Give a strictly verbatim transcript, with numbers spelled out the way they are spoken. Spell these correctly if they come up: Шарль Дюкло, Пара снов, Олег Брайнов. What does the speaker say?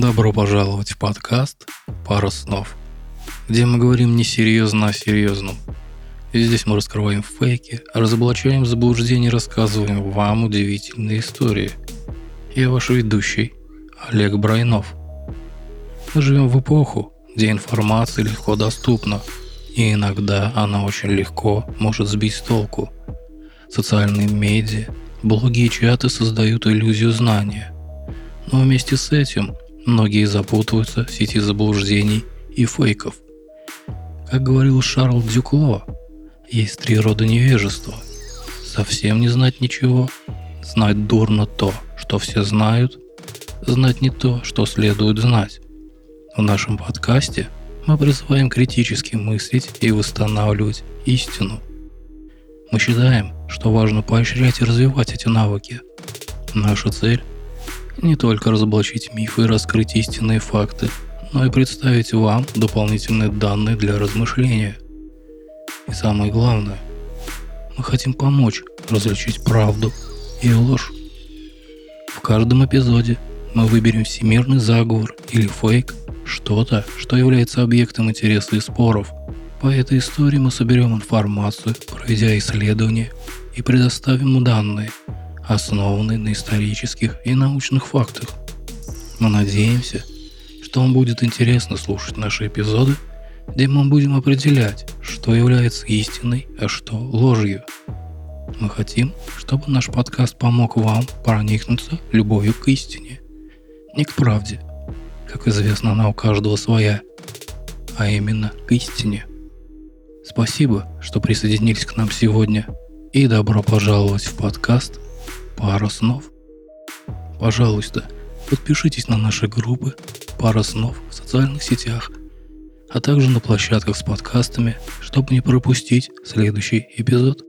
Добро пожаловать в подкаст «Пара снов», где мы говорим не серьезно, а серьезно. И здесь мы раскрываем фейки, разоблачаем заблуждения и рассказываем вам удивительные истории. Я ваш ведущий Олег Брайнов. Мы живем в эпоху, где информация легко доступна, и иногда она очень легко может сбить с толку. Социальные медиа, блоги и чаты создают иллюзию знания. Но вместе с этим многие запутываются в сети заблуждений и фейков. Как говорил Шарль Дюкло, есть три рода невежества. Совсем не знать ничего, знать дурно то, что все знают, знать не то, что следует знать. В нашем подкасте мы призываем критически мыслить и восстанавливать истину. Мы считаем, что важно поощрять и развивать эти навыки. Наша цель не только разоблачить мифы и раскрыть истинные факты, но и представить вам дополнительные данные для размышления. И самое главное, мы хотим помочь различить правду и ложь. В каждом эпизоде мы выберем всемирный заговор или фейк, что-то, что является объектом интереса и споров. По этой истории мы соберем информацию, проведя исследования, и предоставим данные, основанный на исторических и научных фактах. Мы надеемся, что вам будет интересно слушать наши эпизоды, где мы будем определять, что является истиной, а что ложью. Мы хотим, чтобы наш подкаст помог вам проникнуться любовью к истине, не к правде, как известно, она у каждого своя, а именно к истине. Спасибо, что присоединились к нам сегодня, и добро пожаловать в подкаст «Пара снов». Пожалуйста, подпишитесь на наши группы «Пара снов» в социальных сетях, а также на площадках с подкастами, чтобы не пропустить следующий эпизод.